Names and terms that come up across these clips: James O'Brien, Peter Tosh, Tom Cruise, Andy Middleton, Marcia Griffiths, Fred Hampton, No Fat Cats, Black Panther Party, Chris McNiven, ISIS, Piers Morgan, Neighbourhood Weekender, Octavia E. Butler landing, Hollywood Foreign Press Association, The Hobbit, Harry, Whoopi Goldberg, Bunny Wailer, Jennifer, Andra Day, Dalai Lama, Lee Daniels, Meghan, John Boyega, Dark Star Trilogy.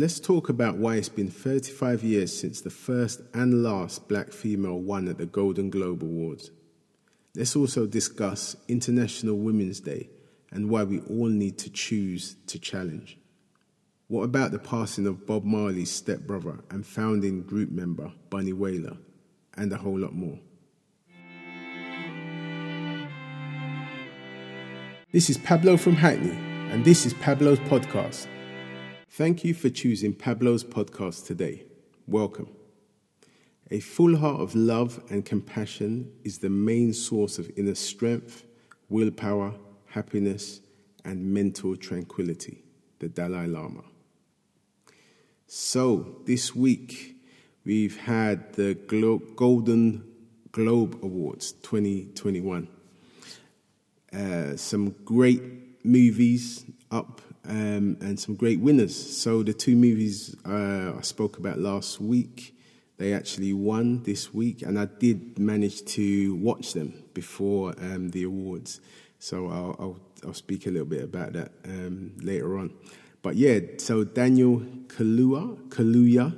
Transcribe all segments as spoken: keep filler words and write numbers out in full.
Let's talk about why it's been thirty-five years since the first and last black female won at the Golden Globe Awards. Let's also discuss International Women's Day and why we all need to choose to challenge. What about the passing of Bob Marley's stepbrother and founding group member Bunny Wailer, and a whole lot more? This is Pablo from Hackney, and this is Pablo's Podcast. Thank you for choosing Pablo's Podcast today. Welcome. A full heart of love and compassion is the main source of inner strength, willpower, happiness, and mental tranquility. The Dalai Lama. So, this week we've had the Glo- Golden Globe Awards twenty twenty-one. Uh, some great movies up um, and some great winners. So, the two movies uh, I spoke about last week, they actually won this week, and I did manage to watch them before um, the awards. So I'll, I'll I'll speak a little bit about that um, later on. But yeah, so Daniel Kaluuya, Kaluuya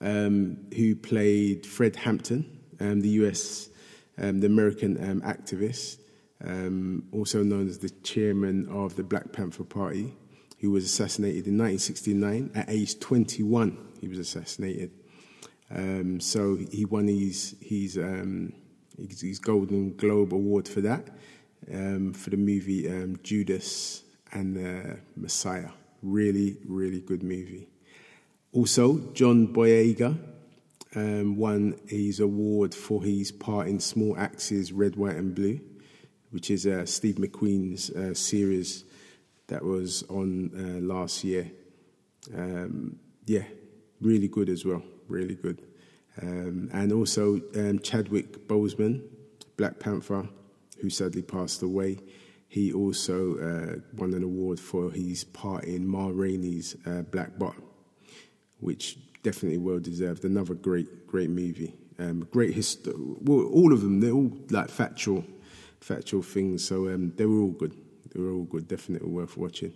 um, who played Fred Hampton, um, the U S, um, the American um, activist, um, also known as the chairman of the Black Panther Party, who was assassinated in nineteen sixty-nine at age twenty-one. He was assassinated. Um, so he won his his, um, his his Golden Globe Award for that. Um, for the movie um, Judas and the Messiah. Really, really good movie. Also, John Boyega um, won his award for his part in Small Axes, Red, White and Blue, which is uh, Steve McQueen's uh, series that was on uh, last year. Um, yeah, really good as well, really good. Um, and also um, Chadwick Boseman, Black Panther, who sadly passed away. He also uh, won an award for his part in Ma Rainey's uh, Black Bottom, which definitely well deserved. Another great, great movie. Um, great history. Well, all of them, they're all like factual, factual things. So um, they were all good. They were all good. Definitely worth watching.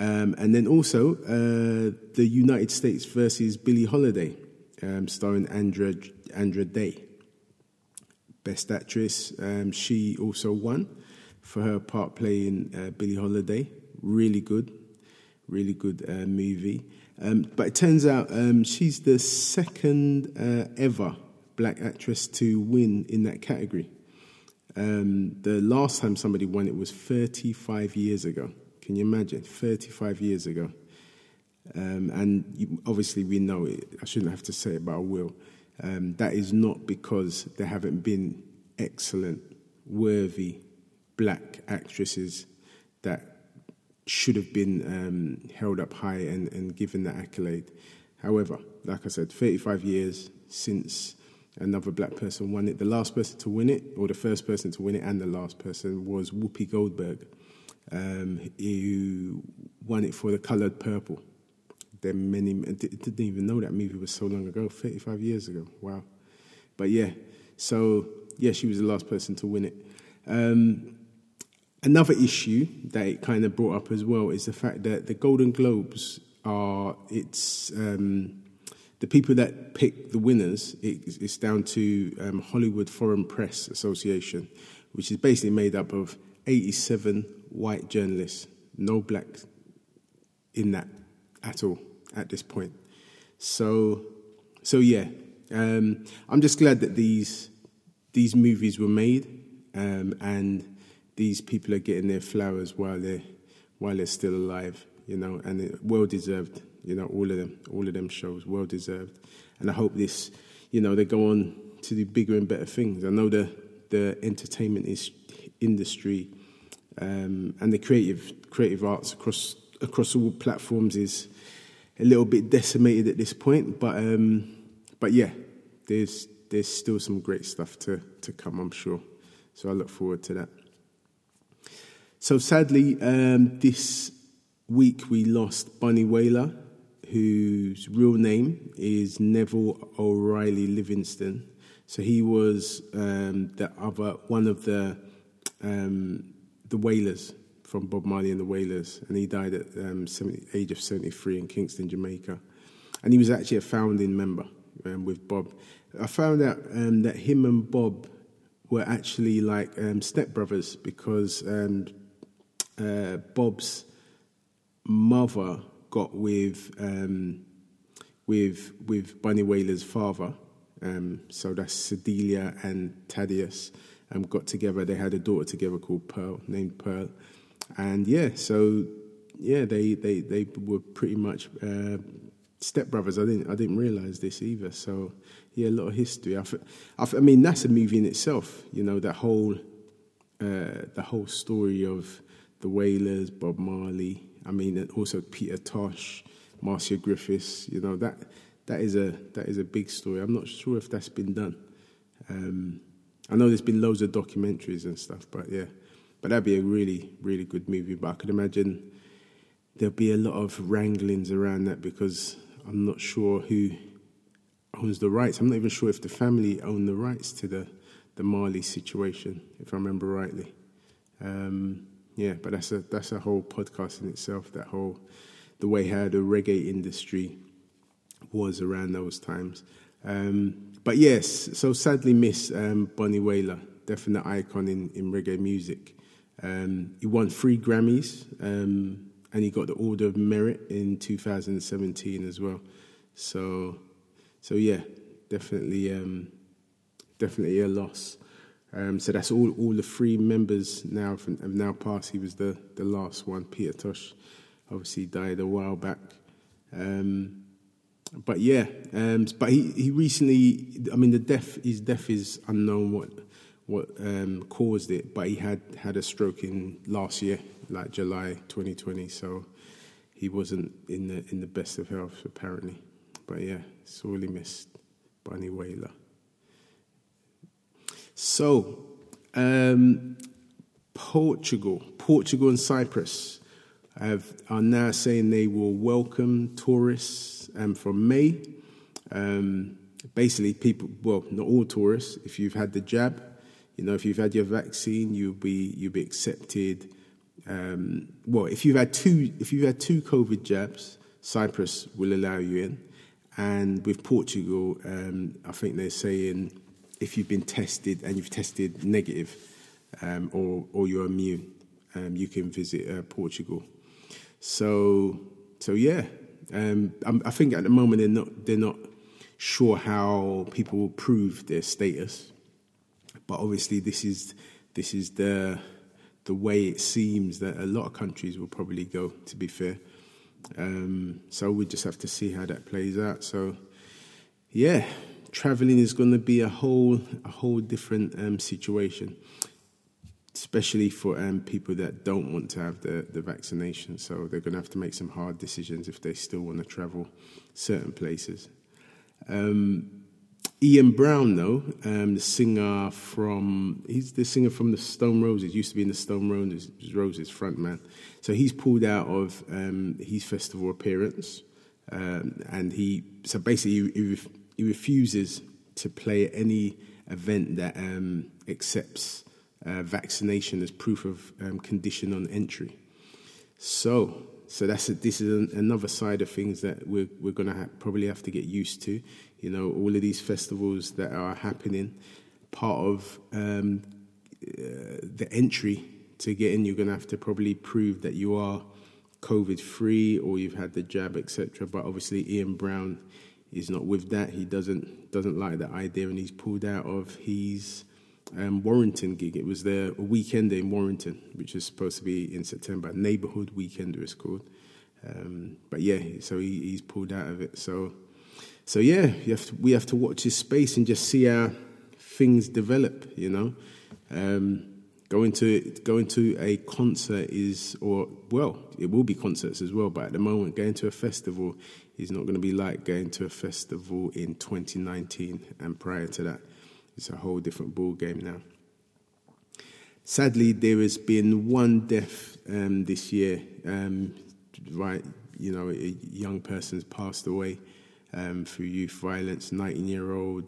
Um, and then also uh, The United States versus Billie Holiday, um, starring Andra Andra Day. Best Actress, um, she also won for her part playing uh, Billie Holiday. Really good, really good uh, movie. Um, but it turns out um, she's the second uh, ever black actress to win in that category. Um, the last time somebody won it was thirty-five years ago. Can you imagine? thirty-five years ago. Um, and you, obviously we know it. I shouldn't have to say it, but I will. Um, that is not because there haven't been excellent, worthy black actresses that should have been um, held up high and, and given that accolade. However, like I said, thirty-five years since another black person won it. The last person to win it, or the first person to win it and the last person, was Whoopi Goldberg, um, who won it for The Coloured Purple. There many, I didn't even know that movie was so long ago, thirty-five years ago. Wow. But yeah, so yeah, she was the last person to win it. Um, another issue that it kind of brought up as well is the fact that the Golden Globes are, it's um, the people that pick the winners, it, it's down to um, Hollywood Foreign Press Association, which is basically made up of eighty-seven white journalists, no blacks in that at all. At this point, so so yeah, um, I'm just glad that these these movies were made, um, and these people are getting their flowers while they while they're still alive, you know, and it, well deserved, you know, all of them, all of them shows, well deserved, and I hope this, you know, they go on to do bigger and better things. I know the the entertainment is, industry um, and the creative creative arts across across all platforms is a little bit decimated at this point, but um, but yeah, there's there's still some great stuff to, to come, I'm sure. So I look forward to that. So sadly, um, this week we lost Bunny Wailer, whose real name is Neville O'Reilly Livingston. So he was um, the other one of the um, the Wailers from Bob Marley and the Wailers, and he died at the um, age of seventy-three in Kingston, Jamaica. And he was actually a founding member um, with Bob. I found out um, that him and Bob were actually like um, stepbrothers, because um, uh, Bob's mother got with um, with with Bunny Wailer's father. Um, so that's Sedelia and Thaddeus um, got together. They had a daughter together called Pearl, named Pearl. And yeah, so yeah, they they, they were pretty much uh, stepbrothers. I didn't I didn't realise this either. So yeah, a lot of history. I, th- I, th- I mean, that's a movie in itself. You know, that whole uh, the whole story of the Wailers, Bob Marley. I mean, and also Peter Tosh, Marcia Griffiths. You know that. That is a that is a big story. I'm not sure if that's been done. Um, I know there's been loads of documentaries and stuff, but yeah, but that'd be a really really good movie. But I could imagine there'll be a lot of wranglings around that, because I'm not sure who owns the rights. I'm not even sure if the family own the rights to the the Marley situation, if I remember rightly. Um, yeah, but that's a that's a whole podcast in itself. That whole the way how the reggae industry was around those times. Um, but yes, so sadly miss um, Bunny Wailer, definite icon in, in reggae music. Um, he won three Grammys um, and he got the Order of Merit in two thousand seventeen as well. So so yeah, definitely um, definitely a loss. Um, so that's all all the three members now from, have now passed. He was the, the last one. Peter Tosh obviously died a while back. Um But yeah, um, but he, he recently, I mean, the death, his death is unknown what what um, caused it, but he had, had a stroke in last year, like July twenty twenty, so he wasn't in the in the best of health, apparently. But yeah, sorely missed Bunny Wailer. So, um, Portugal, Portugal and Cyprus have, are now saying they will welcome tourists Um, from May, um, basically people, well, not all tourists, if you've had the jab, you know, if you've had your vaccine, you'll be, you'll be accepted. Um, well, if you've had two, if you've had two COVID jabs, Cyprus will allow you in. And with Portugal, um, I think they're saying if you've been tested and you've tested negative um, or, or you're immune, um, you can visit uh, Portugal. So, so yeah. Um, I think at the moment they're not they're not sure how people will prove their status, but obviously this is this is the the way it seems that a lot of countries will probably go. To be fair, um, so we just have to see how that plays out. So, yeah, traveling is going to be a whole a whole different um, situation, especially for um, people that don't want to have the, the vaccination. So they're going to have to make some hard decisions if they still want to travel certain places. Um, Ian Brown, though, um, the singer from... He's the singer from the Stone Roses, used to be in the Stone Roses, Roses front man. So he's pulled out of um, his festival appearance. Um, and he... So basically, he, he refuses to play at any event that um, accepts... Uh, vaccination as proof of um, condition on entry. So, so that's a, this is an, another side of things that we're we're going to ha- probably have to get used to. You know, all of these festivals that are happening, part of um, uh, the entry to get in, you're going to have to probably prove that you are COVID-free or you've had the jab, et cetera. But obviously, Ian Brown is not with that. He doesn't doesn't like that idea, and he's pulled out of his. Um, Warrington gig. It was their weekend in Warrington, which is supposed to be in September. Neighbourhood Weekender is called. Um, but yeah, so he, he's pulled out of it. So, so yeah, you have to, we have to watch his space and just see how things develop. You know, um, going to going to a concert is, or well, it will be concerts as well. But at the moment, going to a festival is not going to be like going to a festival in twenty nineteen and prior to that. It's a whole different ball game now. Sadly, there has been one death um, this year. Um, right, you know, a young person's passed away um, through youth violence. nineteen-year-old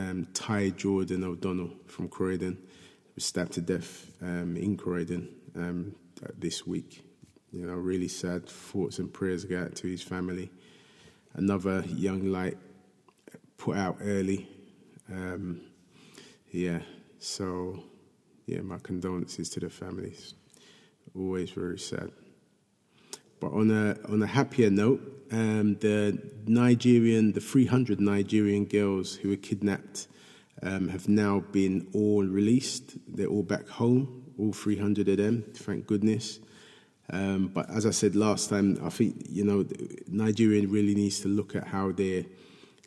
um, Ty Jordan O'Donnell from Croydon was stabbed to death um, in Croydon um, this week. You know, really sad thoughts and prayers go out to his family. Another young light put out early. Um, yeah, so, yeah, my condolences to the families. Always very sad. But on a on a happier note, um, the Nigerian, the three hundred Nigerian girls who were kidnapped um, have now been all released. They're all back home, all three hundred of them, thank goodness. Um, but as I said last time, I think, you know, Nigeria really needs to look at how they're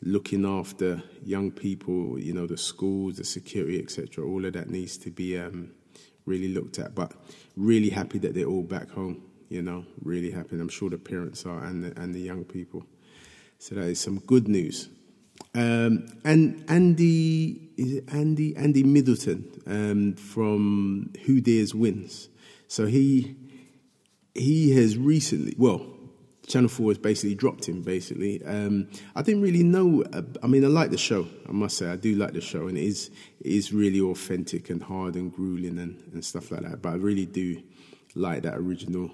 looking after young people, you know, the schools, the security, et cetera. All of that needs to be um, really looked at. But really happy that they're all back home, you know, really happy. And I'm sure the parents are and the, and the young people. So that is some good news. Um, and Andy, is it Andy? Andy Middleton um, from Who Dares Wins. So he... He has recently, well, Channel four has basically dropped him, basically. Um, I didn't really know, I mean, I like the show, I must say. I do like the show, and it is it is really authentic and hard and grueling and, and stuff like that. But I really do like that original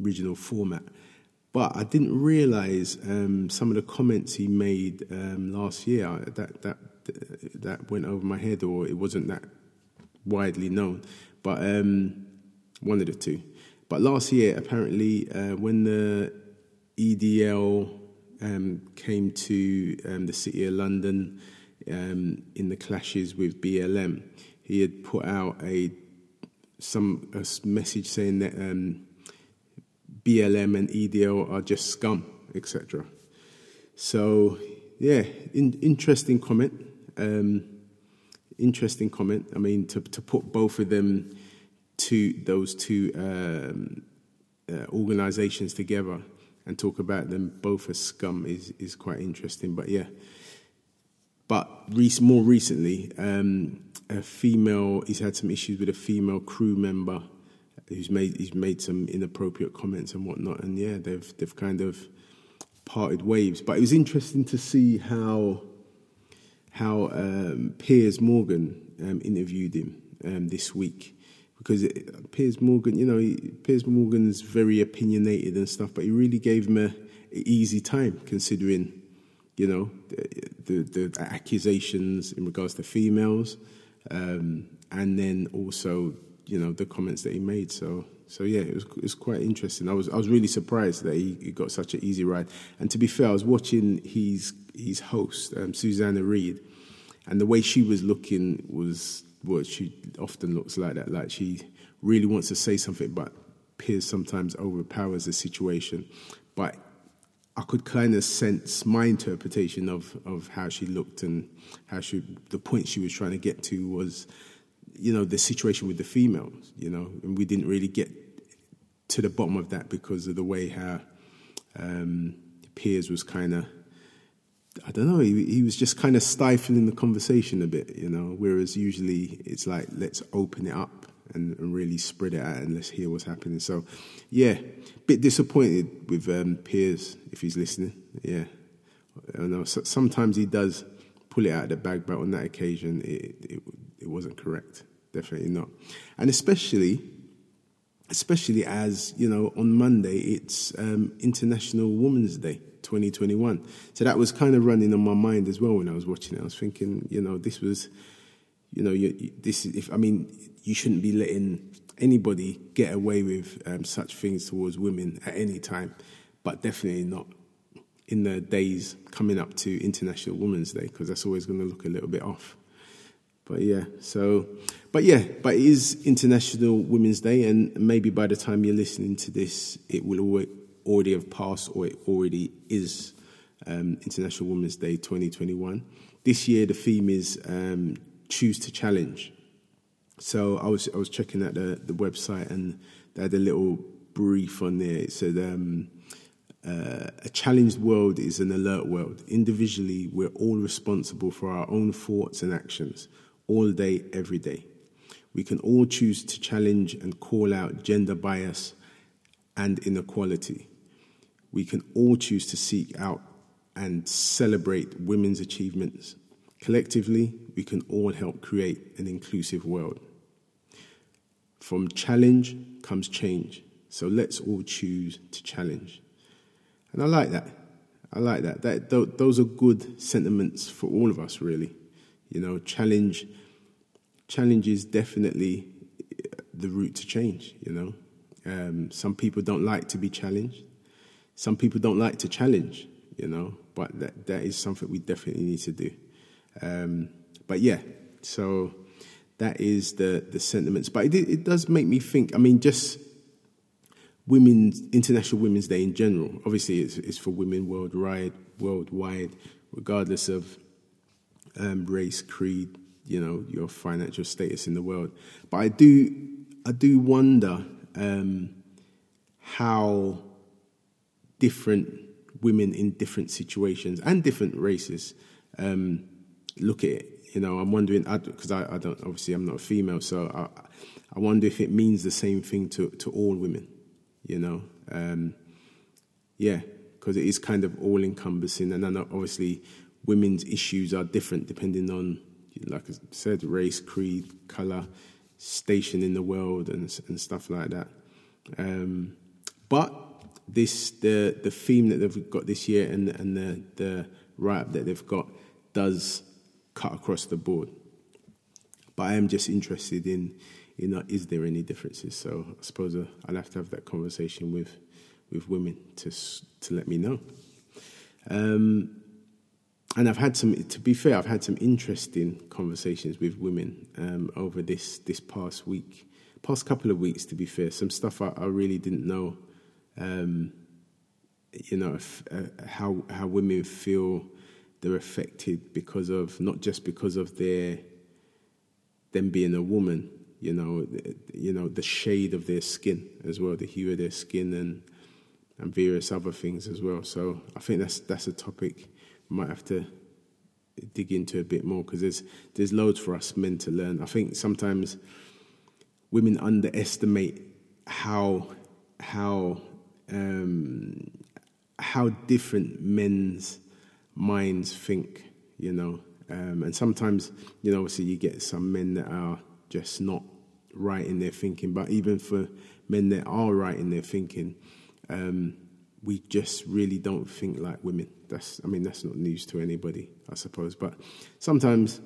original format. But I didn't realise um, some of the comments he made um, last year, that, that, that went over my head, or it wasn't that widely known. But um, one of the two. But last year, apparently, uh, when the E D L um, came to um, the City of London um, in the clashes with B L M, he had put out a some a message saying that um, B L M and E D L are just scum, et cetera. So, yeah, in, interesting comment. Um, interesting comment. I mean, to to put both of them. To those two um, uh, organisations together and talk about them both as scum is, is quite interesting. But yeah, but rec- more recently, um, a female he's had some issues with a female crew member who's made he's made some inappropriate comments and whatnot. And yeah, they've they've kind of parted waves. But it was interesting to see how how um, Piers Morgan um, interviewed him um, this week. Because it, Piers Morgan, you know, he, Piers Morgan's very opinionated and stuff, but he really gave him an easy time considering, you know, the, the, the accusations in regards to females, um, and then also, you know, the comments that he made. So, so yeah, it was it was quite interesting. I was I was really surprised that he, he got such an easy ride. And to be fair, I was watching his his host, um, Susanna Reid, and the way she was looking was. Well, she often looks like that, like she really wants to say something, but Piers sometimes overpowers the situation. But I could kind of sense my interpretation of, of how she looked and how she, the point she was trying to get to was, you know, the situation with the females, you know, and we didn't really get to the bottom of that because of the way how um, Piers was kind of, I don't know, he, he was just kind of stifling the conversation a bit, you know, whereas usually it's like, let's open it up and, and really spread it out and let's hear what's happening. So, yeah, bit disappointed with um, Piers, if he's listening, yeah. I don't know, so, sometimes he does pull it out of the bag, but on that occasion, it, it it wasn't correct, definitely not. And especially, especially as, you know, on Monday, it's um, International Women's Day. twenty twenty-one. So that was kind of running on my mind as well when I was watching it. I was thinking, you know, this was, you know, you, you, this is, if, I mean, you shouldn't be letting anybody get away with um, such things towards women at any time, but definitely not in the days coming up to International Women's Day, because that's always going to look a little bit off. But yeah, so, but yeah, but it is International Women's Day, and maybe by the time you're listening to this, it will always, already have passed, or it already is um, International Women's Day twenty twenty-one. This year the theme is um, Choose to Challenge. So I was I was checking out the, the website and they had a little brief on there. It said um, uh, a challenged world is an alert world. Individually, we're all responsible for our own thoughts and actions, all day, every day. We can all choose to challenge and call out gender bias and inequality. We can all choose to seek out and celebrate women's achievements. Collectively, we can all help create an inclusive world. From challenge comes change. So let's all choose to challenge. And I like that. I like that. That th- those are good sentiments for all of us, really. You know, challenge, challenge is definitely the route to change, you know. Um, some people don't like to be challenged. Some people don't like to challenge, you know. But that, that is something we definitely need to do. Um, but yeah, so that is the, the sentiments. But it, it does make me think, I mean, just women's, International Women's Day in general. Obviously, it's, it's for women worldwide, worldwide, regardless of um, race, creed, you know, your financial status in the world. But I do, I do wonder um, how different women in different situations and different races um, look at it. You know, I'm wondering, because I, I, I don't, obviously I'm not a female, so I, I wonder if it means the same thing to, to all women, you know. Um, yeah, because it is kind of all-encompassing, and I know obviously women's issues are different depending on, like I said, race, creed, colour, station in the world and, and stuff like that. Um, but this the the theme that they've got this year and, and the, the write-up that they've got does cut across the board, but I am just interested in, you know, is there any differences? So I suppose I'll have to have that conversation with, with women to to let me know. Um, and I've had some, to be fair, I've had some interesting conversations with women um, over this this past week, past couple of weeks. To be fair, some stuff I, I really didn't know. Um, you know, if, uh, how how women feel. They're affected because of, not just because of their, them being a woman, you know, you know, the shade of their skin as well, the hue of their skin and and various other things as well. So I think that's that's a topic we might have to dig into a bit more, because there's there's loads for us men to learn. I think sometimes women underestimate how how um, how different men's minds think, you know, um, and sometimes, you know, obviously you get some men that are just not right in their thinking, but even for men that are right in their thinking, um, we just really don't think like women. That's, I mean, that's not news to anybody, I suppose, but sometimes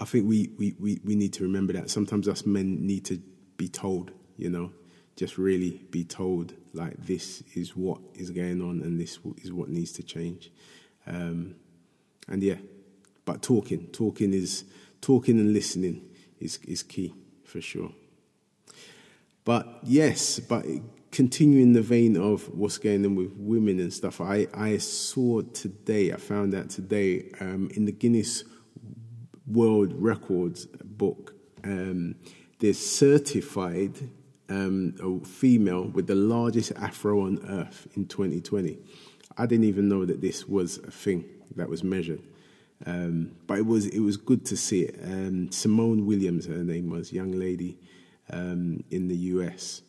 I think we, we, we, we need to remember that. Sometimes us men need to be told, you know, just really be told, like, this is what is going on and this is what needs to change. Um, and yeah, but talking, talking is talking and listening is, is key for sure. But yes, but continuing the vein of what's going on with women and stuff, I, I saw today, I found out today, um, in the Guinness World Records book, um, they're certified um, a female with the largest afro on earth in twenty twenty. I didn't even know that this was a thing that was measured, um, but it was it was good to see it. Um, Simone Williams, her name was, young lady um, in the U S.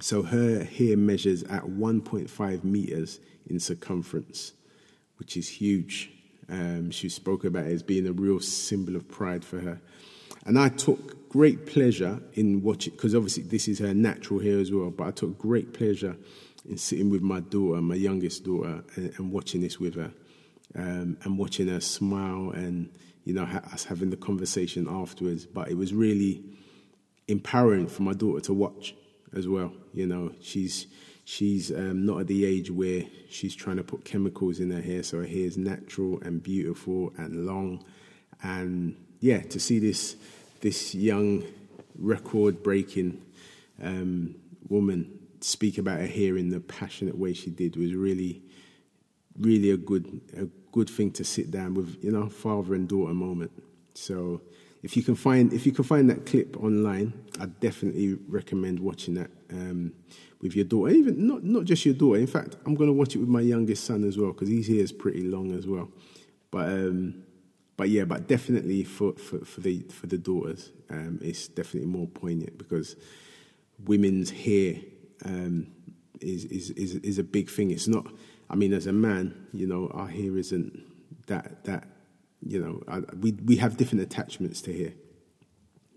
So her hair measures at one point five meters in circumference, which is huge. Um, she spoke about it as being a real symbol of pride for her, and I took great pleasure in watching, because obviously this is her natural hair as well. But I took great pleasure and sitting with my daughter, my youngest daughter, and, and watching this with her, um, and watching her smile, and, you know, ha- us having the conversation afterwards. But it was really empowering for my daughter to watch as well. You know, she's she's um, not at the age where she's trying to put chemicals in her hair, so her hair is natural and beautiful and long. And yeah, to see this this young record-breaking um, woman speak about her hair in the passionate way she did was really, really a good a good thing to sit down with, you know, father and daughter moment. So if you can find if you can find that clip online, I definitely recommend watching that um, with your daughter. Even not not just your daughter. In fact, I'm going to watch it with my youngest son as well, because his hair is pretty long as well. But um, but yeah, but definitely for, for, for the for the daughters, um, it's definitely more poignant, because women's hair Um, is, is is is a big thing. It's not, I mean, as a man, you know, our hair isn't that, that you know, I, we we have different attachments to hair.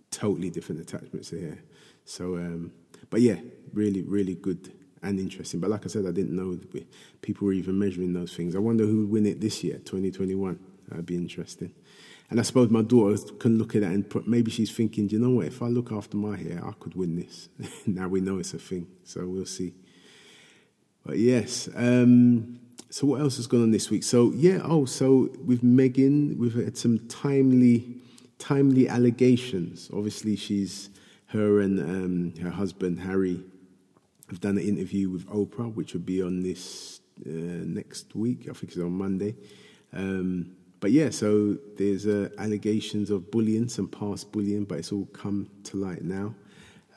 Totally different attachments to hair. So, um, but yeah, really, really good and interesting. But like I said, I didn't know people were even measuring those things. I wonder who would win it this year, twenty twenty-one. That'd be interesting. And I suppose my daughter can look at that and maybe she's thinking, do you know what, if I look after my hair, I could win this. Now we know it's a thing, so we'll see. But yes, um, so what else has gone on this week? So, yeah, oh, so with Meghan, we've had some timely timely allegations. Obviously, she's her and um, her husband, Harry, have done an interview with Oprah, which will be on this uh, next week. I think it's on Monday. Um But yeah, so there's uh, allegations of bullying, some past bullying, but it's all come to light now.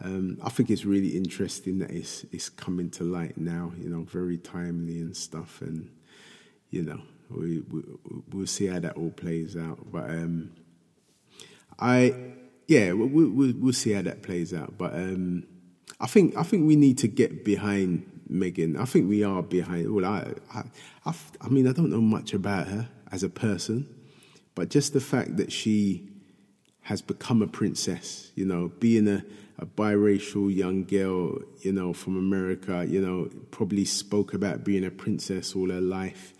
Um, I think it's really interesting that it's it's coming to light now, you know, very timely and stuff. And, you know, we, we, we'll see how that all plays out. But um, I, yeah, we, we, we'll see how that plays out. But um, I think I think we need to get behind Meghan. I think we are behind. Well, I, I, I, I mean, I don't know much about her as a person, but just the fact that she has become a princess, you know, being a, a biracial young girl, you know, from America, you know, probably spoke about being a princess all her life.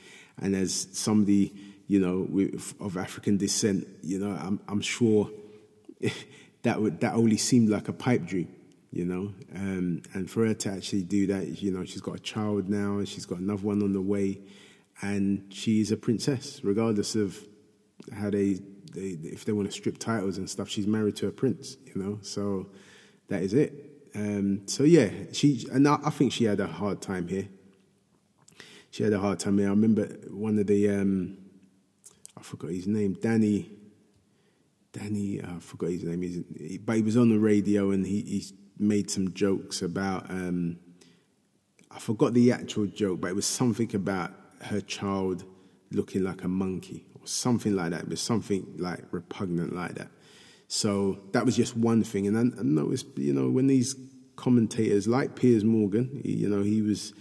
And as somebody, you know, with, of African descent, you know, I'm, I'm sure that would, that only seemed like a pipe dream, you know. Um, and for her to actually do that, you know, she's got a child now and she's got another one on the way. And she's a princess, regardless of how they, they, if they want to strip titles and stuff, she's married to a prince, you know? So that is it. Um, so yeah, she, and I, I think she had a hard time here. She had a hard time here. I remember one of the, um, I forgot his name, Danny, Danny, I forgot his name, he, but he was on the radio and he, he made some jokes about, um, I forgot the actual joke, but it was something about her child looking like a monkey or something like that, but something like repugnant like that. So that was just one thing. And I, I noticed, you know, when these commentators like Piers Morgan, you know, he was,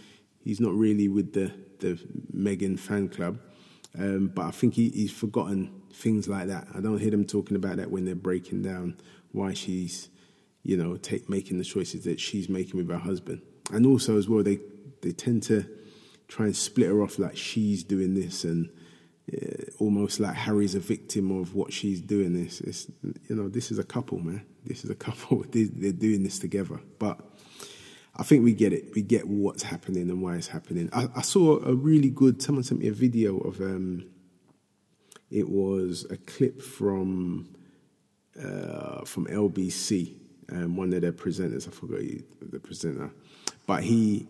he's not really with the, the Meghan fan club, um, but I think he, he's forgotten things like that. I don't hear them talking about that when they're breaking down why she's, you know, take, making the choices that she's making with her husband. And also as well, they, they tend to try and split her off like she's doing this and uh, almost like Harry's a victim of what she's doing. This, it's, you know, this is a couple, man. This is a couple. They're doing this together. But I think we get it. We get what's happening and why it's happening. I, I saw a really good, someone sent me a video of, um, it was a clip from uh, from L B C, um, one of their presenters. I forgot the presenter. But he...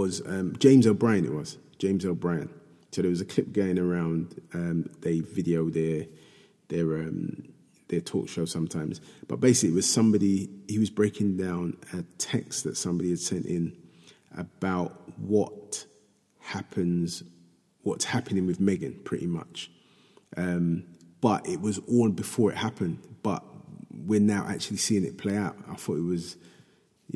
was um, James O'Brien, it was, James O'Brien. So there was a clip going around, um, they video their their, um, their talk show sometimes, but basically it was somebody, he was breaking down a text that somebody had sent in about what happens, what's happening with Meghan, pretty much. Um, but it was all before it happened, but we're now actually seeing it play out. I thought it was,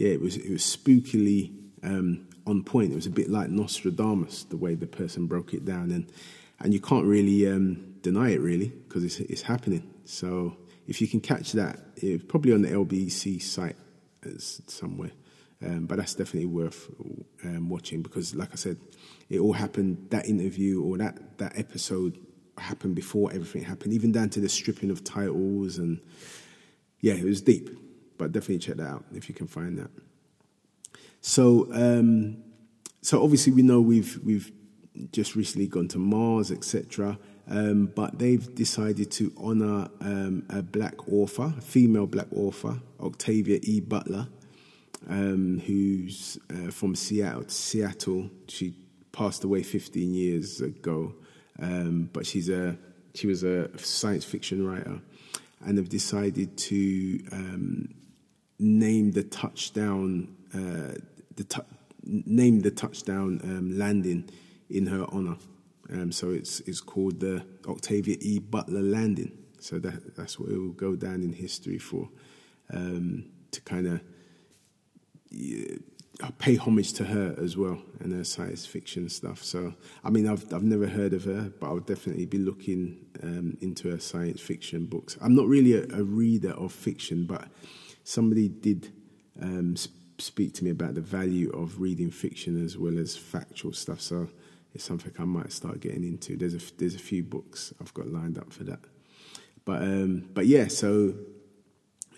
yeah, it was, it was spookily... Um, on point. It was a bit like Nostradamus, the way the person broke it down, and and you can't really um, deny it, really, because it's it's happening. So if you can catch that, it's probably on the L B C site somewhere, um, but that's definitely worth um, watching, because like I said, it all happened, that interview or that, that episode happened before everything happened, even down to the stripping of titles, and yeah, it was deep. But definitely check that out if you can find that. So, um, so obviously we know we've we've just recently gone to Mars, et cetera. Um, but they've decided to honour um, a black author, a female black author, Octavia E. Butler, um, who's uh, from Seattle. Seattle. She passed away fifteen years ago, um, but she's a she was a science fiction writer, and they've decided to um, name the touchdown. Uh, the tu- name the touchdown um, landing in her honour. Um, so it's it's called the Octavia E. Butler landing. So that that's what it will go down in history for, um, to kind of uh, pay homage to her as well and her science fiction stuff. So I mean, I've I've never heard of her, but I'll definitely be looking um, into her science fiction books. I'm not really a, a reader of fiction, but somebody did um, sp- speak to me about the value of reading fiction as well as factual stuff. So it's something I might start getting into. There's a, there's a few books I've got lined up for that. But um, but yeah, so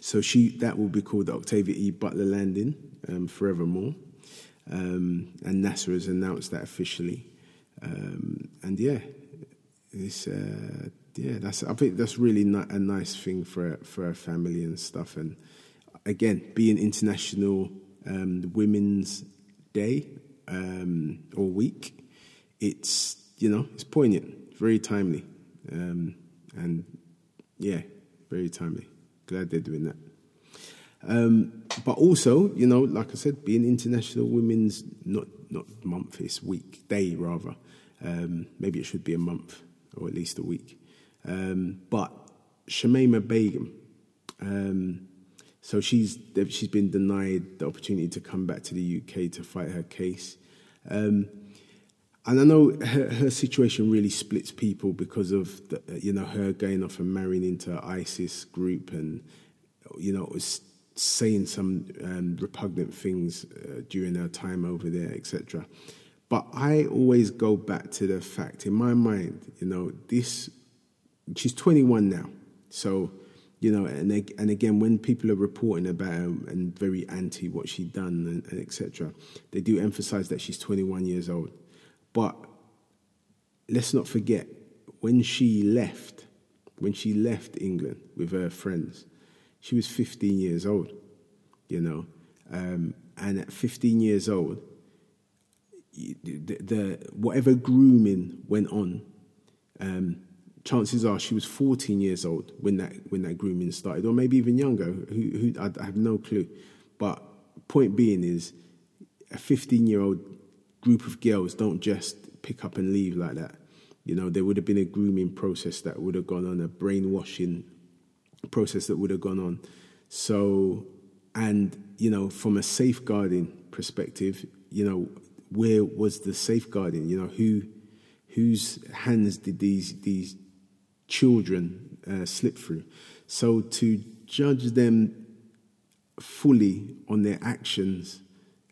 so she that will be called the Octavia E. Butler landing um, forevermore. Um, and NASA has announced that officially. Um, and yeah, it's uh, yeah, that's I think that's really not a nice thing for for her family and stuff. And again, being International um, Women's Day um, or week, it's you know it's poignant, very timely, um, and yeah, very timely. Glad they're doing that. Um, but also, you know, like I said, being International Women's, not not month, it's week, day rather. Um, maybe it should be a month or at least a week. Um, but Shemima Begum, um, so she's she's been denied the opportunity to come back to the U K to fight her case. Um, and I know her, her situation really splits people because of, the, you know, her going off and marrying into an ISIS group and, you know, it was saying some um, repugnant things uh, during our time over there, et cetera. But I always go back to the fact, in my mind, you know, this, she's twenty-one now. So, you know, and and again, when people are reporting about her and very anti what she done and, and et cetera, they do emphasize that she's twenty-one years old. But let's not forget, when she left, when she left England with her friends, she was fifteen years old, you know, um, and at fifteen years old, the, the whatever grooming went on, um, chances are she was fourteen years old when that when that grooming started, or maybe even younger. Who, who I, I have no clue. But point being is, a fifteen-year-old group of girls don't just pick up and leave like that. You know, there would have been a grooming process that would have gone on, a brainwashing process that would have gone on. So, and you know, from a safeguarding perspective, you know, where was the safeguarding? You know, who, whose hands did these these children uh, slip through? So to judge them fully on their actions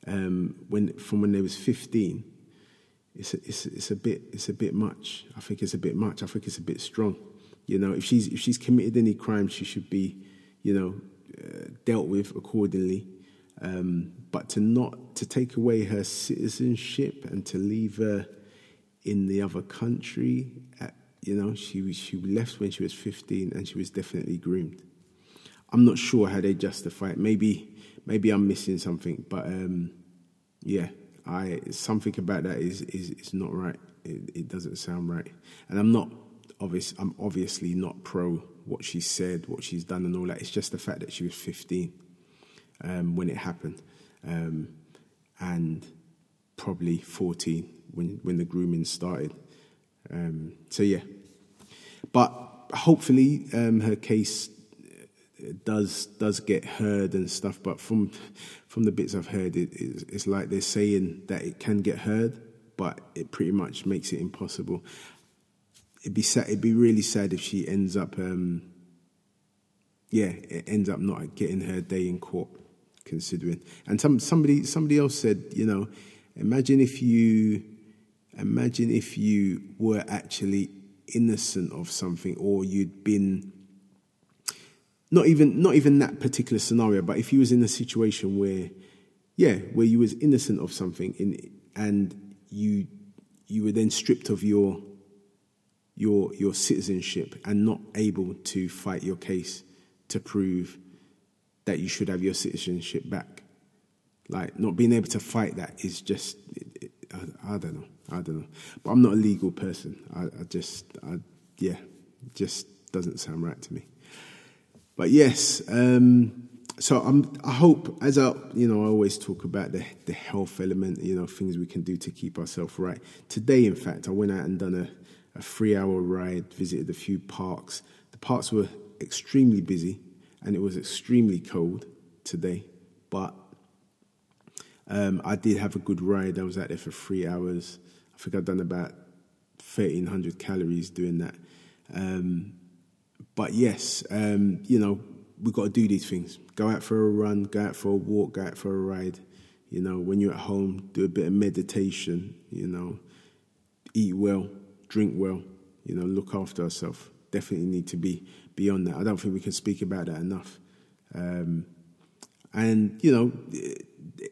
um, when from when they was fifteen, it's a, it's it's a bit it's a bit much. I think it's a bit much. I think it's a bit strong. You know, if she's if she's committed any crime, she should be, you know, uh, dealt with accordingly. Um, but to not to take away her citizenship and to leave her in the other country, at, you know, she was, she left when she was fifteen, and she was definitely groomed. I'm not sure how they justify it. Maybe maybe I'm missing something, but um, yeah, I something about that is is it's not right. It, it doesn't sound right, and I'm not. Obvious, I'm obviously not pro what she said, what she's done and all that. It's just the fact that she was fifteen um, when it happened um, and probably fourteen when, when the grooming started. Um, so, yeah. But hopefully um, her case does does get heard and stuff. But from from the bits I've heard, it, it's, it's like they're saying that it can get heard, but it pretty much makes it impossible. It'd be sad, it'd be really sad if she ends up, um, yeah, it ends up not getting her day in court, considering. And some somebody somebody else said, you know, imagine if you, imagine if you were actually innocent of something, or you'd been, not even not even that particular scenario, but if you was in a situation where, yeah, where you was innocent of something, in, and you you were then stripped of your your your citizenship and not able to fight your case to prove that you should have your citizenship back. Like, not being able to fight that is just, it, it, I, I don't know, I don't know. But I'm not a legal person. I, I just, I, yeah, it just doesn't sound right to me. But yes, um, so I'm, I hope, as I, you know, I always talk about the, the health element, you know, things we can do to keep ourselves right. Today, in fact, I went out and done a, a three-hour ride, visited a few parks. The parks were extremely busy and it was extremely cold today, but um, I did have a good ride. I was out there for three hours. I think I've done about thirteen hundred calories doing that. Um, but yes, um, you know, we've got to do these things. Go out for a run, go out for a walk, go out for a ride. You know, when you're at home, do a bit of meditation, you know, eat well, drink well, you know, look after ourselves. Definitely need to be beyond that. I don't think we can speak about that enough. Um, and, you know,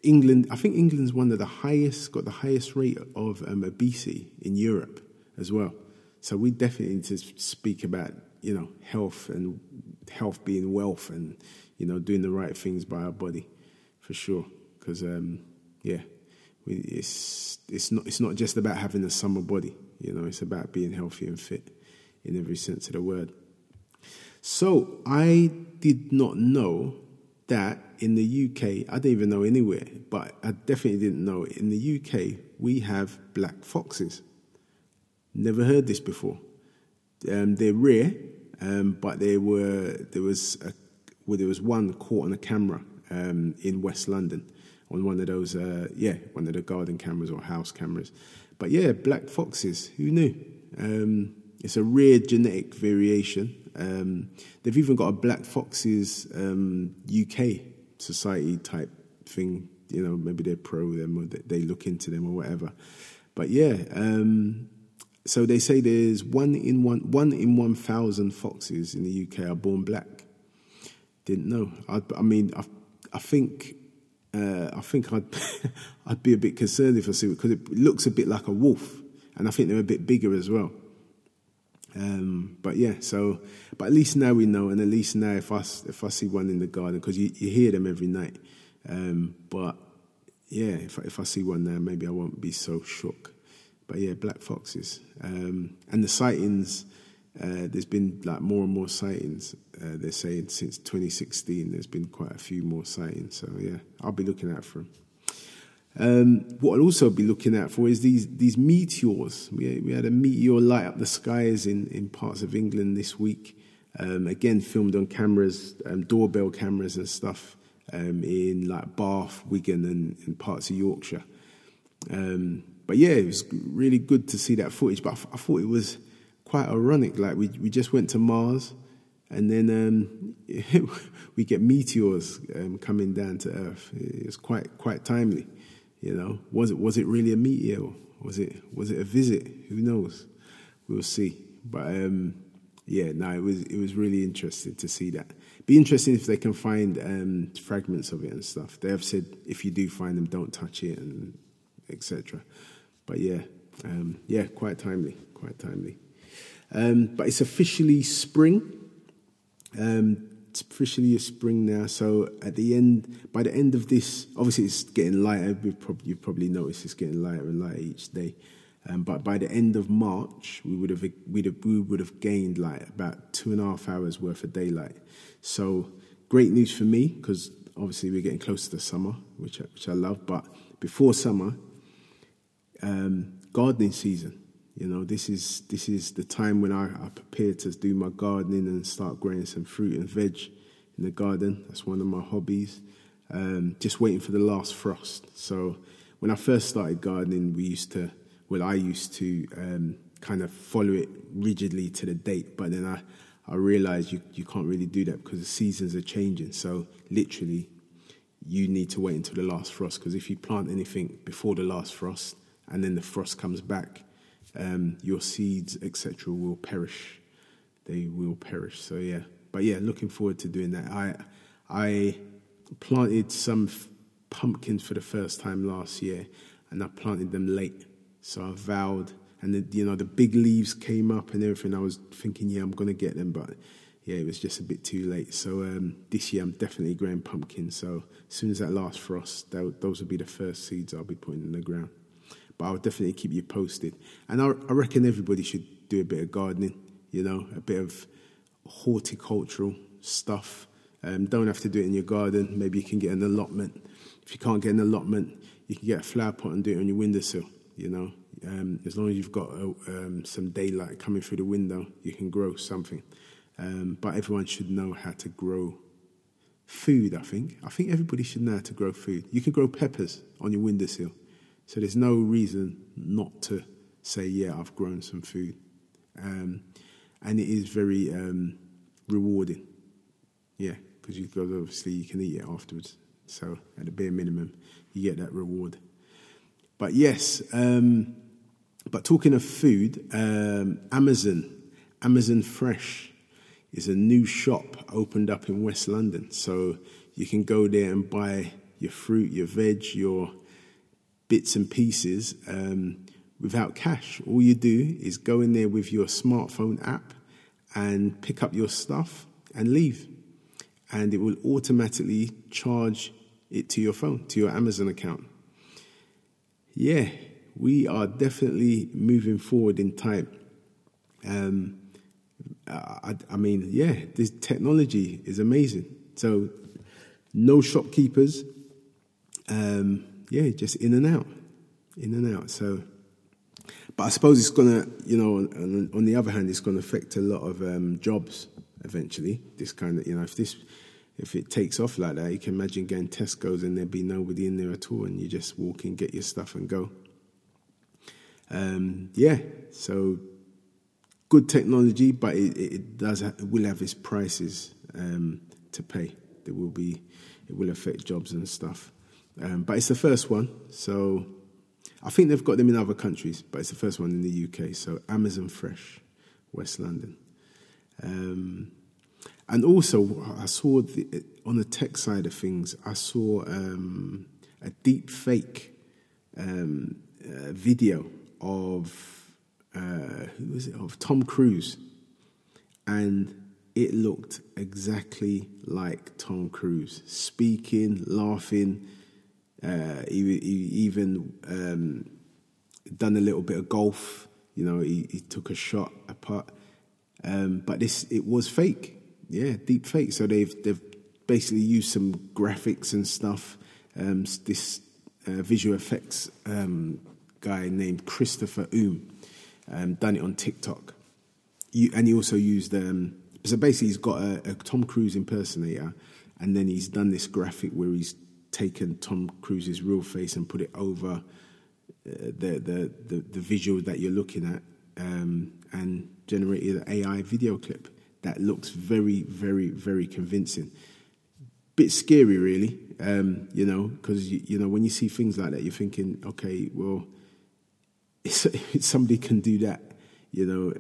England, I think England's one of the highest, got the highest rate of um, obesity in Europe as well. So we definitely need to speak about, you know, health and health being wealth and, you know, doing the right things by our body, for sure. Because, um, yeah, we, it's it's not it's not just about having a summer body, you know. It's about being healthy and fit in every sense of the word. So I did not know that in the U K, I didn't even know anywhere, but I definitely didn't know in the U K we have black foxes. Never heard this before. Um, they're rare, um, but they were there was a, well, there was one caught on a camera um, in West London. On one of those, uh, yeah, one of the garden cameras or house cameras. But yeah, black foxes, who knew? Um, it's a rare genetic variation. Um, they've even got a Black Foxes um, U K society type thing. You know, maybe they're pro them or they look into them or whatever. But yeah, um, so they say there's one in one, one in one thousand foxes in the U K are born black. Didn't know. I, I mean, I, I think. Uh, I think I'd I'd be a bit concerned if I see it because it looks a bit like a wolf, and I think they're a bit bigger as well. Um, but yeah, so but at least now we know, and at least now if I if I see one in the garden, because you, you hear them every night. Um, but yeah, if I, if I see one now, maybe I won't be so shook. But yeah, black foxes um, and the sightings. Uh, there's been like more and more sightings. Uh, they're saying since twenty sixteen, there's been quite a few more sightings. So yeah, I'll be looking out for them. Um, what I'll also be looking out for is these these meteors. We we had a meteor light up the skies in, in parts of England this week. Um, again, filmed on cameras, um, doorbell cameras and stuff um, in like Bath, Wigan, and, and parts of Yorkshire. Um, but yeah, it was really good to see that footage. But I, I thought it was quite ironic, like we we just went to Mars and then um, we get meteors um, coming down to Earth. It's quite quite timely, you know. Was it was it really a meteor? Was it was it a visit? Who knows? We'll see. But um, yeah, no, it was it was really interesting to see that. Be interesting if they can find um, fragments of it and stuff. They have said if you do find them, don't touch it and et cetera. But yeah, um, yeah, quite timely, quite timely. Um, but it's officially spring. Um, it's officially a spring now. So at the end, by the end of this, obviously it's getting lighter. We've probably, you've probably noticed it's getting lighter and lighter each day. Um, but by the end of March, we would have we'd have, we would have gained like about two and a half hours worth of daylight. So great news for me because obviously we're getting close to the summer, which I, which I love. But before summer, um, gardening season. You know, this is this is the time when I, I prepare to do my gardening and start growing some fruit and veg in the garden. That's one of my hobbies. Um, just waiting for the last frost. So when I first started gardening, we used to, well, I used to um, kind of follow it rigidly to the date. But then I, I realized you, you can't really do that because the seasons are changing. So literally, you need to wait until the last frost because if you plant anything before the last frost and then the frost comes back, Um, your seeds, et cetera, will perish. They will perish. So yeah, but yeah, looking forward to doing that. I I planted some f- pumpkins for the first time last year, and I planted them late. So I vowed, and the, you know the big leaves came up and everything. I was thinking, yeah, I'm gonna get them, but yeah, it was just a bit too late. So um, this year I'm definitely growing pumpkins. So as soon as that last frost, that, those will be the first seeds I'll be putting in the ground. But I'll definitely keep you posted. And I, I reckon everybody should do a bit of gardening, you know, a bit of horticultural stuff. Um, don't have to do it in your garden. Maybe you can get an allotment. If you can't get an allotment, you can get a flower pot and do it on your windowsill, you know. Um, as long as you've got uh, um, some daylight coming through the window, you can grow something. Um, but everyone should know how to grow food, I think. I think everybody should know how to grow food. You can grow peppers on your windowsill. So there's no reason not to say, yeah, I've grown some food. Um, and it is very um, rewarding. Yeah, because you've got, obviously you can eat it afterwards. So at the bare minimum, you get that reward. But yes, um, but talking of food, um, Amazon, Amazon Fresh is a new shop opened up in West London. So you can go there and buy your fruit, your veg, your bits and pieces um, without cash. All you do is go in there with your smartphone app and pick up your stuff and leave. And it will automatically charge it to your phone, to your Amazon account. Yeah, we are definitely moving forward in time. Um, I, I mean, yeah, this technology is amazing. So no shopkeepers. Um, yeah, just in and out, in and out. So, but I suppose it's going to, you know, on, on the other hand, it's going to affect a lot of um, jobs eventually. This kind of, you know, if this, if it takes off like that, you can imagine going Tesco's and there'd be nobody in there at all, and you just walk in, get your stuff and go. Um, yeah, so good technology, but it, it does have, it will have its prices um, to pay. There will be, it will affect jobs and stuff. Um, but it's the first one, so I think they've got them in other countries, but it's the first one in the U K. So Amazon Fresh, West London. Um, and also, I saw the, on the tech side of things, I saw um, a deep fake um, uh, video of uh, who was it? Of Tom Cruise, and it looked exactly like Tom Cruise, speaking, laughing. Uh, he, he even um, done a little bit of golf. You know, he, he took a shot, a putt. Um, but this, it was fake. Yeah, deep fake. So they've they've basically used some graphics and stuff. Um, this uh, visual effects um, guy named Christopher Oom um, done it on TikTok. You, and he also used... Um, so basically he's got a, a Tom Cruise impersonator, and then he's done this graphic where he's taken Tom Cruise's real face and put it over uh, the, the the the visual that you're looking at, um, and generated an A I video clip that looks very, very, very convincing. Bit scary, really, um, you know, because you, you know when you see things like that, you're thinking, okay, well, it's, somebody can do that, you know,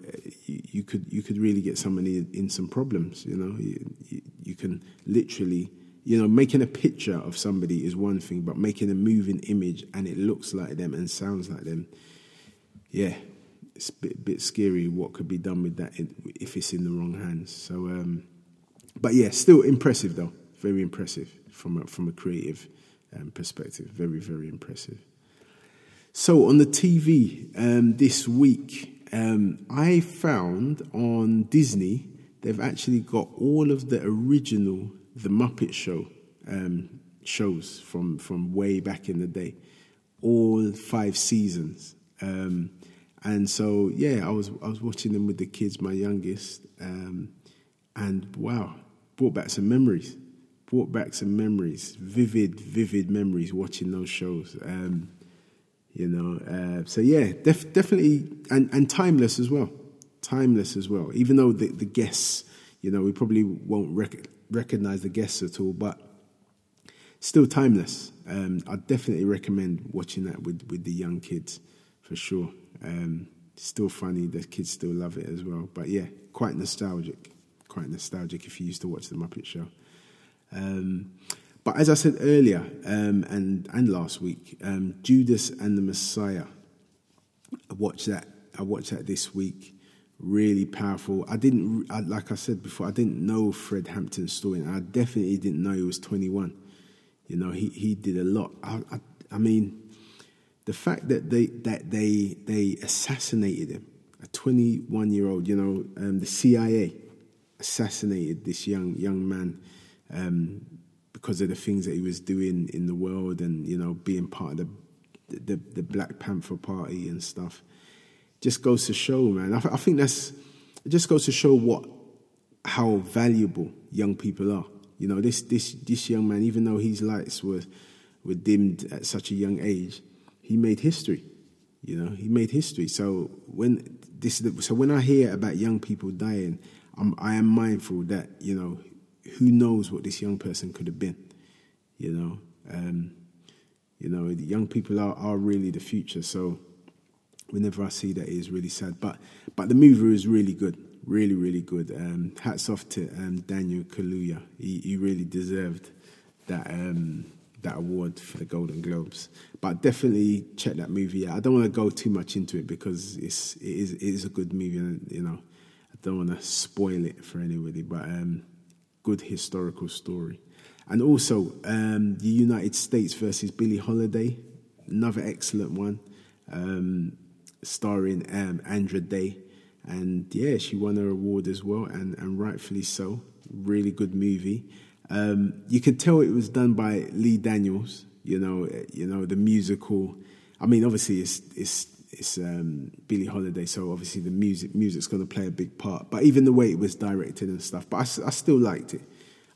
you, you could you could really get somebody in, in some problems, you know, you, you, you can literally. You know, making a picture of somebody is one thing, but making a moving image and it looks like them and sounds like them, yeah, it's a bit, bit scary what could be done with that if it's in the wrong hands. So, um, but yeah, still impressive though, very impressive from a, from a creative um, perspective, very, very impressive. So on the T V um, this week, um, I found on Disney, they've actually got all of the original The Muppet Show um, shows from, from way back in the day, all five seasons, um, and so yeah, I was I was watching them with the kids, my youngest, um, and wow, brought back some memories, brought back some memories, vivid, vivid memories watching those shows, um, you know. Uh, so yeah, def- definitely, and, and timeless as well, timeless as well. Even though the, the guests, you know, we probably won't recognize. recognize the guests at all, but still timeless. Um, I definitely recommend watching that with, with the young kids for sure. Um, still funny, the kids still love it as well. But yeah, quite nostalgic, quite nostalgic if you used to watch The Muppet Show. Um, but as I said earlier, um, and, and last week, um, Judas and the Messiah, I watched that, I watched that this week. Really powerful. I didn't, like I said before, I didn't know Fred Hampton's story, and I definitely didn't know he was twenty-one. You know, he, he did a lot. I, I, I mean, the fact that they that they they assassinated him, a twenty-one-year-old. You know, um, the C I A assassinated this young young man um, because of the things that he was doing in the world, and you know, being part of the the, the Black Panther Party and stuff. Just goes to show, man. I, th- I think that's it just goes to show what how valuable young people are. You know, this this this young man, even though his lights were were dimmed at such a young age, he made history. You know, he made history. So when this, so when I hear about young people dying, I'm, I am mindful that you know who knows what this young person could have been, you know. Um, you know, young people are, are really the future. So whenever I see that, it is really sad. But but the movie is really good, really, really good. Um, hats off to um, Daniel Kaluuya. He, he really deserved that um, that award for the Golden Globes. But definitely check that movie out. I don't want to go too much into it because it's it is it is a good movie, and you know, I don't want to spoil it for anybody. But um, good historical story. And also, um, The United States versus Billie Holiday, another excellent one, um, starring um, Andra Day. And, yeah, she won her award as well, and, and rightfully so. Really good movie. Um, you could tell it was done by Lee Daniels, you know, you know the musical. I mean, obviously, it's it's it's um, Billie Holiday, so obviously the music music's going to play a big part. But even the way it was directed and stuff, but I, I still liked it.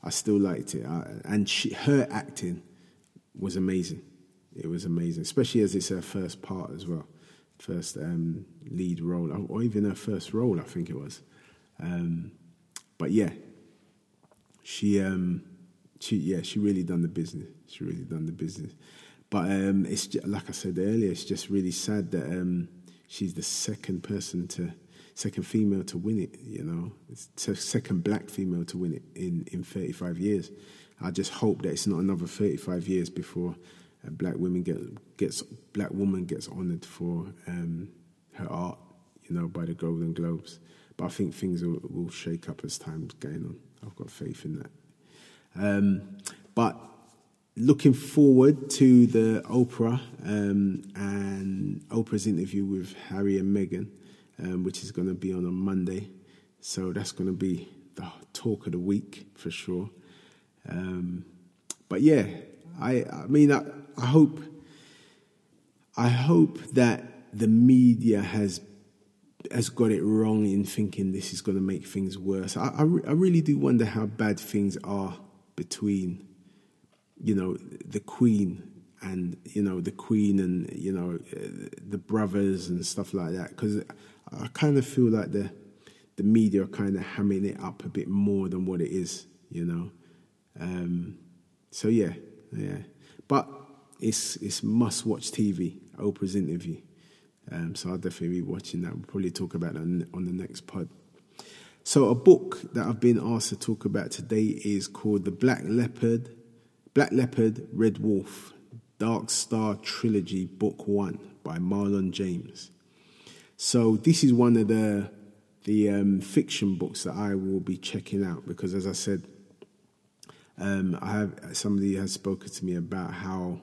I still liked it. I, and she, her acting was amazing. It was amazing, especially as it's her first part as well, first um, lead role, or even her first role, I think it was. Um, but yeah, she, um, she, yeah, she really done the business. She really done the business. But um, it's just, like I said earlier, it's just really sad that um, she's the second person to. Second female to win it, you know. It's second black female to win it in, in thirty-five years. I just hope that it's not another thirty-five years before a black woman get, gets black woman gets honoured for um, her art, you know, by the Golden Globes. But I think things will, will shake up as time's going on. I've got faith in that. Um, but looking forward to the Oprah um, and Oprah's interview with Harry and Meghan. Um, which is going to be on a Monday. So that's going to be the talk of the week for sure. Um, but yeah, I, I mean, I, I hope I hope that the media has has got it wrong in thinking this is going to make things worse. I, I, re- I really do wonder how bad things are between, you know, the Queen and, you know, the Queen and, you know, the brothers and stuff like that. Because I kind of feel like the the media are kind of hamming it up a bit more than what it is, you know. Um, so yeah, yeah. But it's it's must watch T V. Oprah's interview. Um, so I'll definitely be watching that. We'll probably talk about that on, on the next pod. So a book that I've been asked to talk about today is called The Black Leopard, Black Leopard, Red Wolf, Dark Star Trilogy, Book One by Marlon James. So this is one of the the um, fiction books that I will be checking out because, as I said, um, I have somebody has spoken to me about how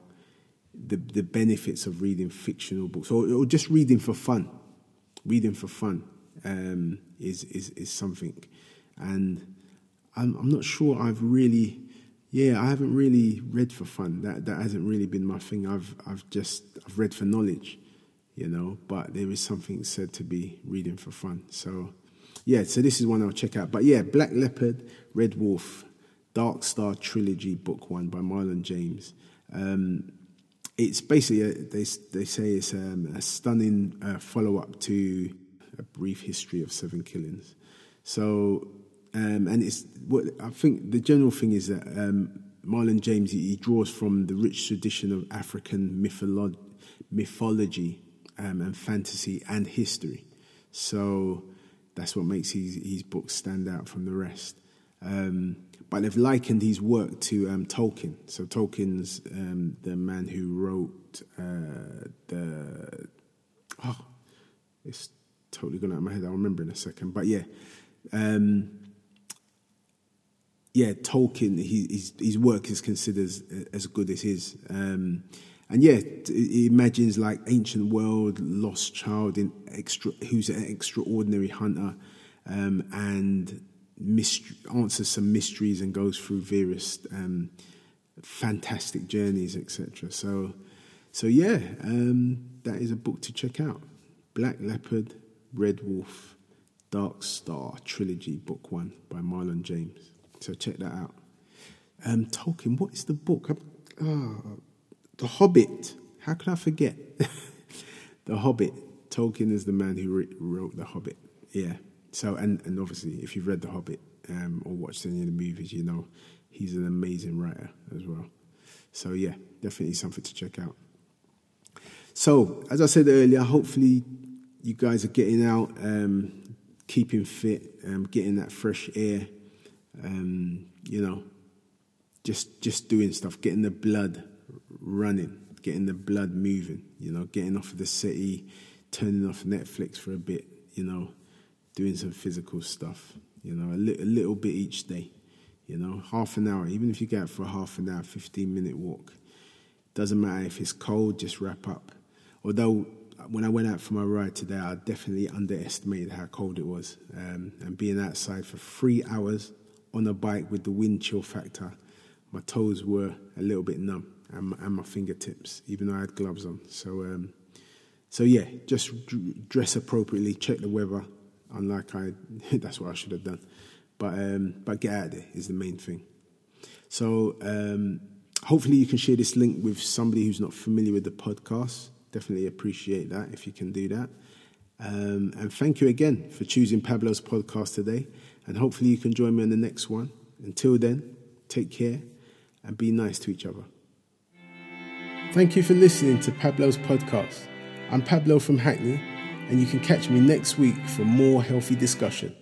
the the benefits of reading fictional books or, or just reading for fun, reading for fun um, is is is something, and I'm, I'm not sure I've really, yeah, I haven't really read for fun. That that hasn't really been my thing. I've I've just I've read for knowledge. You know, but there is something said to be reading for fun. So, yeah, so this is one I'll check out. But, yeah, Black Leopard, Red Wolf, Dark Star Trilogy, Book One by Marlon James. Um, it's basically, a, they they say it's um, a stunning uh, follow-up to A Brief History of Seven Killings. So, um, and it's, what I think the general thing is that um, Marlon James, he, he draws from the rich tradition of African mytholo- mythology, Um, and fantasy and history, so that's what makes his, his books stand out from the rest. Um, but they've likened his work to um, Tolkien. So Tolkien's um, the man who wrote uh, the oh, it's totally gone out of my head. I'll remember in a second. But yeah, um, yeah, Tolkien. He, his his work is considered as, as good as his. Um, And yeah, it imagines like ancient world, lost child in extra, who's an extraordinary hunter, um, and mystery, answers some mysteries and goes through various um, fantastic journeys, et cetera. So, so yeah, um, that is a book to check out: Black Leopard, Red Wolf, Dark Star Trilogy, Book One by Marlon James. So check that out. Um, Tolkien, what is the book? Oh, The Hobbit. How could I forget? The Hobbit. Tolkien is the man who re- wrote The Hobbit. Yeah, So, and, and obviously, if you've read The Hobbit um, or watched any of the movies, you know he's an amazing writer as well. So, yeah, definitely something to check out. So, as I said earlier, hopefully you guys are getting out, um, keeping fit, um, getting that fresh air, um, you know, just just doing stuff, getting the blood running, getting the blood moving, you know, getting off of the city, turning off Netflix for a bit, you know, doing some physical stuff, you know, a, li- a little bit each day, you know, half an hour, even if you go out for a half an hour, fifteen minute walk. Doesn't matter if it's cold, just wrap up. Although when I went out for my ride today, I definitely underestimated how cold it was. Um, and being outside for three hours on a bike with the wind chill factor, my toes were a little bit numb and, and my fingertips, even though I had gloves on. So, um, so yeah, just dress appropriately, check the weather. Unlike I, that's what I should have done. But um, but get out of there is the main thing. So. Um, Hopefully you can share this link with somebody who's not familiar with the podcast. Definitely appreciate that if you can do that. Um, and thank you again for choosing Pablo's podcast today. And hopefully you can join me on the next one. Until then, take care and be nice to each other. Thank you for listening to Pablo's podcast. I'm Pablo from Hackney, and you can catch me next week for more healthy discussion.